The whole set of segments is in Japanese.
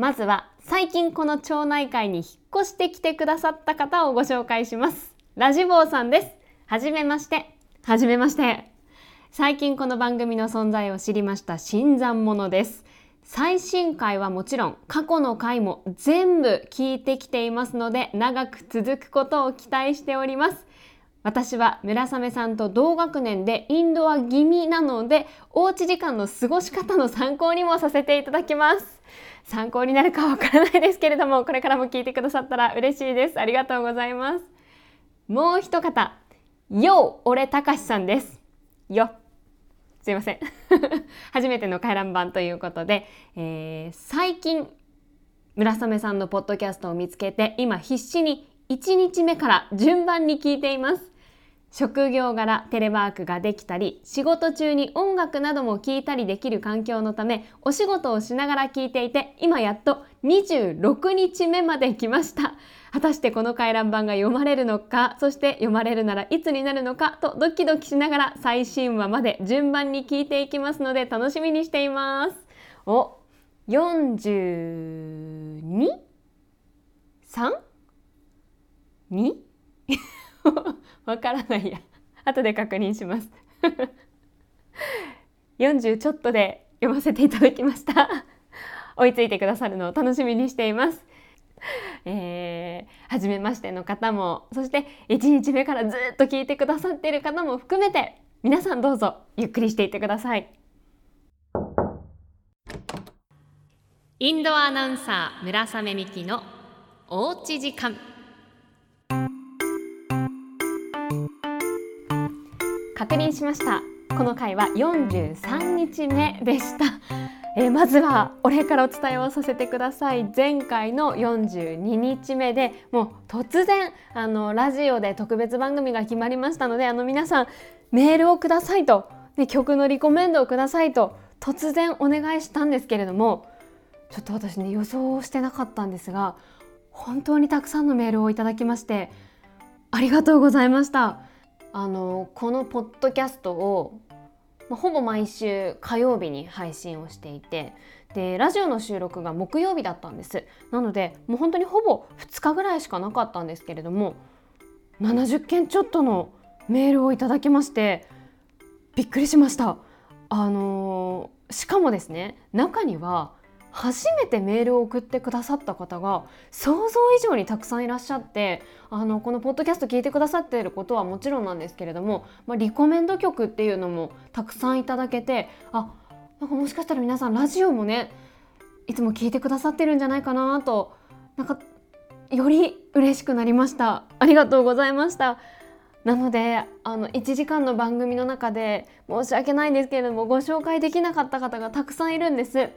まずは最近この町内会に引っ越してきてくださった方をご紹介します。ラジボーさんです。はじめまして。はじめまして。最近この番組の存在を知りました新参者です。最新回はもちろん過去の回も全部聞いてきていますので、長く続くことを期待しております。私は村雨さんと同学年でインドア気味なので、おうち時間の過ごし方の参考にもさせていただきます。参考になるかわからないですけれども、これからも聞いてくださったら嬉しいです。ありがとうございます。もう一方、よう俺たかしさんです。よ、すいません初めての回覧板ということで、最近村雨さんのポッドキャストを見つけて、今必死に1日目から順番に聞いています。職業柄テレワークができたり、仕事中に音楽なども聴いたりできる環境のため、お仕事をしながら聴いていて、今やっと26日目まで来ました。果たしてこの回覧板が読まれるのか、そして読まれるならいつになるのかとドキドキしながら、最新話まで順番に聞いていきますので楽しみにしています。お、42?3?2? わからないや。後で確認します40ちょっとで読ませていただきました追いついてくださるのを楽しみにしています。初めましての方も、そして1日目からずっと聞いてくださっている方も含めて、皆さんどうぞゆっくりしていってください。インドアアナウンサー村雨美希のおうち時間。確認しました。この回は43日目でした。まずはお礼からお伝えをさせてください。前回の42日目でもう突然ラジオで特別番組が決まりましたので、皆さんメールをくださいと、ね、曲のリコメンドをくださいと突然お願いしたんですけれども、ちょっと私ね、予想してなかったんですが、本当にたくさんのメールをいただきましてありがとうございました。このポッドキャストをほぼ毎週火曜日に配信をしていて、でラジオの収録が木曜日だったんです。なのでもう本当にほぼ2日ぐらいしかなかったんですけれども、70件ちょっとのメールをいただきましてびっくりしました。しかもですね、中には初めてメールを送ってくださった方が想像以上にたくさんいらっしゃって、このポッドキャスト聞いてくださっていることはもちろんなんですけれども、リコメンド曲っていうのもたくさんいただけて、あ、なんかもしかしたら皆さんラジオもね、いつも聞いてくださってるんじゃないかなと、なんかより嬉しくなりました。ありがとうございました。なので1時間の番組の中で申し訳ないんですけれども、ご紹介できなかった方がたくさんいるんです。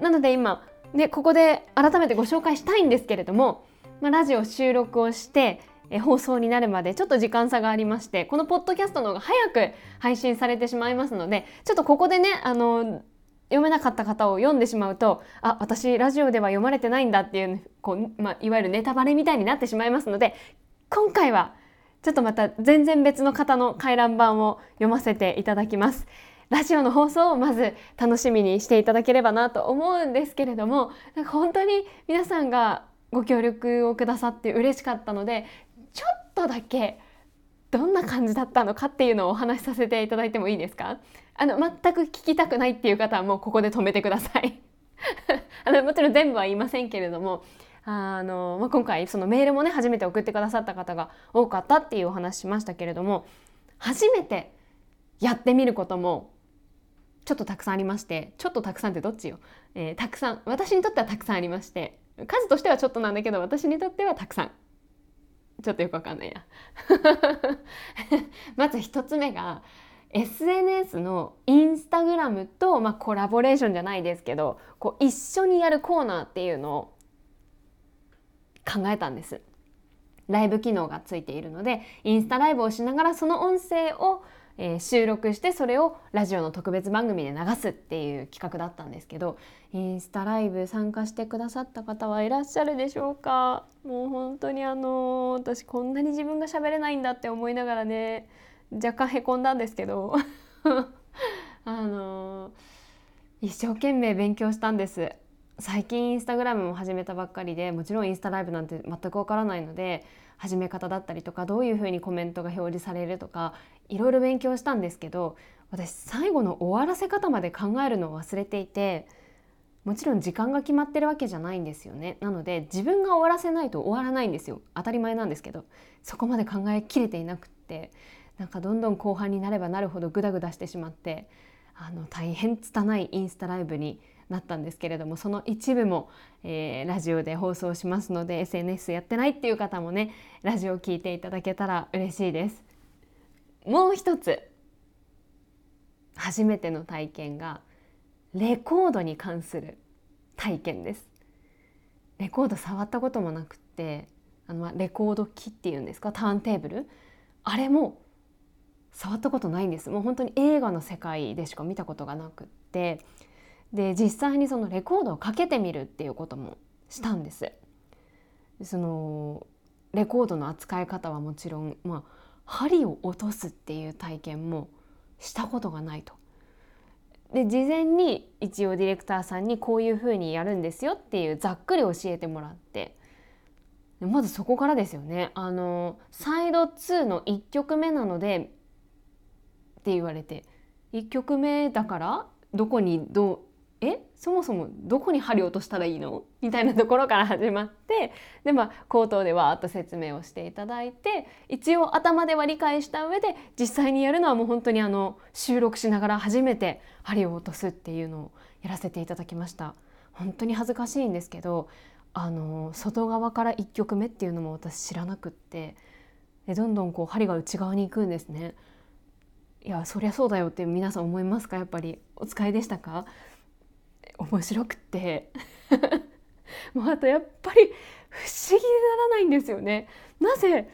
なので今、ね、ここで改めてご紹介したいんですけれども、ラジオ収録をして放送になるまでちょっと時間差がありまして、このポッドキャストの方が早く配信されてしまいますので、ちょっとここでね、読めなかった方を読んでしまうと、あ、私ラジオでは読まれてないんだっていう、いわゆるネタバレみたいになってしまいますので、今回はちょっとまた全然別の方の回覧板を読ませていただきます。ラジオの放送をまず楽しみにしていただければなと思うんですけれども、なんか本当に皆さんがご協力をくださって嬉しかったので、ちょっとだけどんな感じだったのかっていうのをお話しさせていただいてもいいですか？全く聞きたくないっていう方はもうここで止めてくださいもちろん全部は言いませんけれども、今回そのメールもね、初めて送ってくださった方が多かったっていうお話しましたけれども、初めてやってみることもちょっとたくさんありまして、ちょっとたくさんってどっちよ、たくさん、私にとってはたくさんありまして、数としてはちょっとなんだけど、私にとってはたくさん、ちょっとよくわかんないやまず一つ目が SNS の Instagram と、コラボレーションじゃないですけど、こう一緒にやるコーナーっていうのを考えたんです。ライブ機能がついているので、インスタライブをしながらその音声を収録して、それをラジオの特別番組で流すっていう企画だったんですけど、インスタライブ参加してくださった方はいらっしゃるでしょうか？もう本当に私こんなに自分が喋れないんだって思いながらね、若干へこんだんですけど一生懸命勉強したんです。最近 Instagram も始めたばっかりで、もちろんインスタライブなんて全くわからないので、始め方だったりとかどういうふうにコメントが表示されるとかいろいろ勉強したんですけど、私最後の終わらせ方まで考えるのを忘れていて、もちろん時間が決まってるわけじゃないんですよね。なので自分が終わらせないと終わらないんですよ。当たり前なんですけど、そこまで考えきれていなくって、なんかどんどん後半になればなるほどグダグダしてしまって、大変拙いインスタライブになったんですけれども、その一部も、ラジオで放送しますので、 SNS やってないっていう方もね、ラジオを聞いていただけたら嬉しいです。もう一つ初めての体験がレコードに関する体験です。レコード触ったこともなくて、レコード機っていうんですか、ターンテーブル、あれも触ったことないんです。もう本当に映画の世界でしか見たことがなくって、で実際にそのレコードをかけてみるっていうこともしたんです。そのレコードの扱い方はもちろん、針を落とすっていう体験もしたことがないと。で事前に一応ディレクターさんにこういうふうにやるんですよっていうざっくり教えてもらって、まずそこからですよね。サイド2の1曲目なのでって言われて、1曲目だからどこにそもそもどこに針を落としたらいいのみたいなところから始まって、で、口頭でわーっと説明をしていただいて、一応頭では理解した上で実際にやるのはもう本当に収録しながら初めて針を落とすっていうのをやらせていただきました。本当に恥ずかしいんですけど、外側から1曲目っていうのも私知らなくって、でどんどん針が内側に行くんですね。いや、そりゃそうだよって皆さん思いますか？やっぱりお使いでしたか？面白くてもうあとやっぱり不思議でならないんですよね。なぜ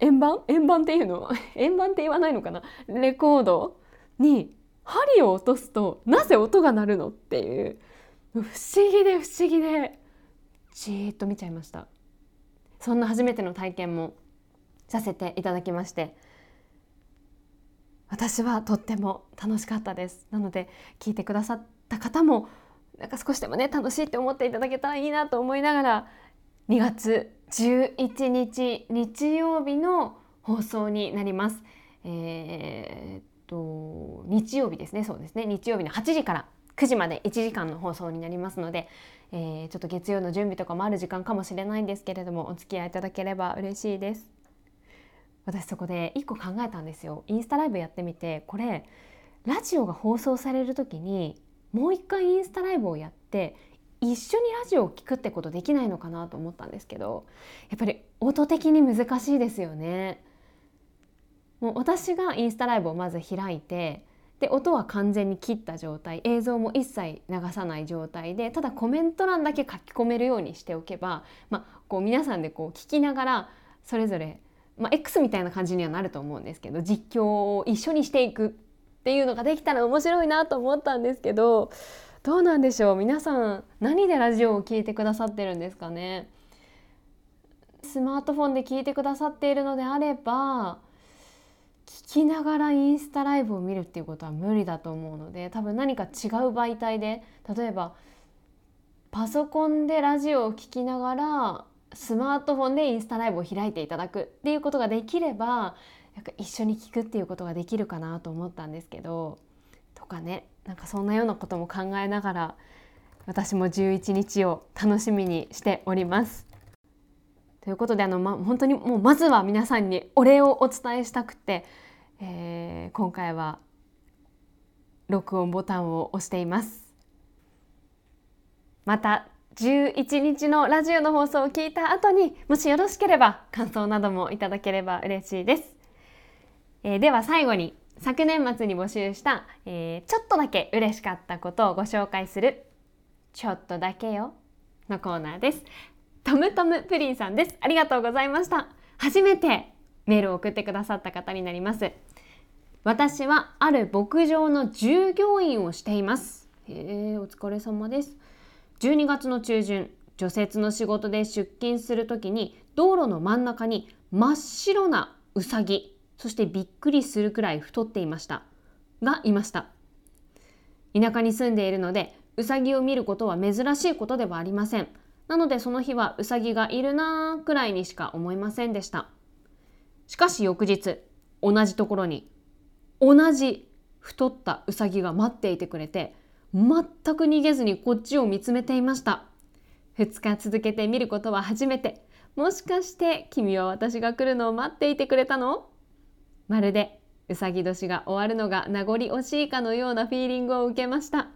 円盤っていうの円盤って言わないのかな、レコードに針を落とすとなぜ音が鳴るのっていう、不思議で不思議でじーっと見ちゃいました。そんな初めての体験もさせていただきまして、私はとっても楽しかったです。なので聞いてくださった方もなんか少しでもね、楽しいって思っていただけたらいいなと思いながら、2月11日日曜日の放送になります。日曜日ですね。そうですね、日曜日の8時から9時まで1時間の放送になりますので、ちょっと月曜の準備とかもある時間かもしれないんですけれども、お付き合いいただければ嬉しいです。私そこで一個考えたんですよ。インスタライブやってみて、これラジオが放送される時にもう一回インスタライブをやって一緒にラジオを聞くってことできないのかなと思ったんですけど、やっぱり音的に難しいですよね。もう私がインスタライブをまず開いて、で音は完全に切った状態、映像も一切流さない状態で、ただコメント欄だけ書き込めるようにしておけば、皆さんで聞きながらそれぞれX みたいな感じにはなると思うんですけど、実況を一緒にしていくっていうのができたら面白いなと思ったんですけど、どうなんでしょう、皆さん何でラジオを聞いてくださってるんですかね。スマートフォンで聞いてくださっているのであれば、聞きながらインスタライブを見るっていうことは無理だと思うので、多分何か違う媒体で、例えばパソコンでラジオを聞きながらスマートフォンでインスタライブを開いていただくっていうことができれば、なんか一緒に聞くっていうことができるかなと思ったんですけど、とかね、なんかそんなようなことも考えながら、私も11日を楽しみにしております。ということで、本当にもうまずは皆さんにお礼をお伝えしたくて、今回は録音ボタンを押しています。また11日のラジオの放送を聞いた後に、もしよろしければ感想などもいただければ嬉しいです。では最後に、昨年末に募集した、ちょっとだけ嬉しかったことをご紹介するちょっとだけよのコーナーです。トムトムプリンさんです。ありがとうございました。初めてメールを送ってくださった方になります。私はある牧場の従業員をしています。お疲れ様です。12月の中旬、除雪の仕事で出勤するときに、道路の真ん中に真っ白なウサギ、そしてびっくりするくらい太っていました。いました。田舎に住んでいるので、うさぎを見ることは珍しいことではありません。なのでその日はうさぎがいるなぁくらいにしか思いませんでした。しかし翌日、同じところに同じ太ったうさぎが待っていてくれて、全く逃げずにこっちを見つめていました。2日続けて見ることは初めて。もしかして君は私が来るのを待っていてくれたの？まるでうさぎ年が終わるのが名残惜しいかのようなフィーリングを受けました。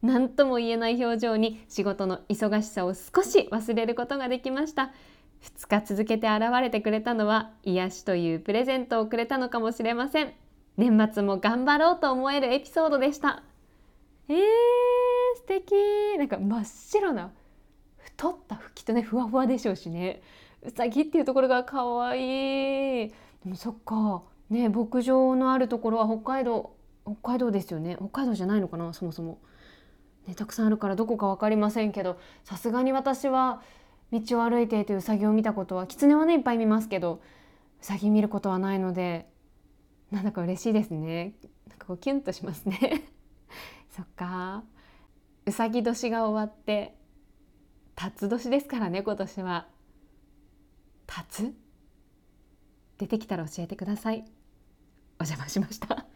何とも言えない表情に仕事の忙しさを少し忘れることができました。2日続けて現れてくれたのは癒しというプレゼントをくれたのかもしれません。年末も頑張ろうと思えるエピソードでした。素敵。なんか真っ白な太ったきっとね、ふわふわでしょうしね。うさぎっていうところがかわいい。でもそっかね、牧場のあるところは北海道ですよね。北海道じゃないのかな、そもそも、ね、たくさんあるからどこか分かりませんけど、さすがに私は道を歩いていてうさぎを見たことは、キツネはねいっぱい見ますけど、うさぎ見ることはないので、なんだか嬉しいですね。なんかこうキュンとしますねそっか、うさぎ年が終わって辰年ですからね、今年は。辰？出てきたら教えてください。お邪魔しました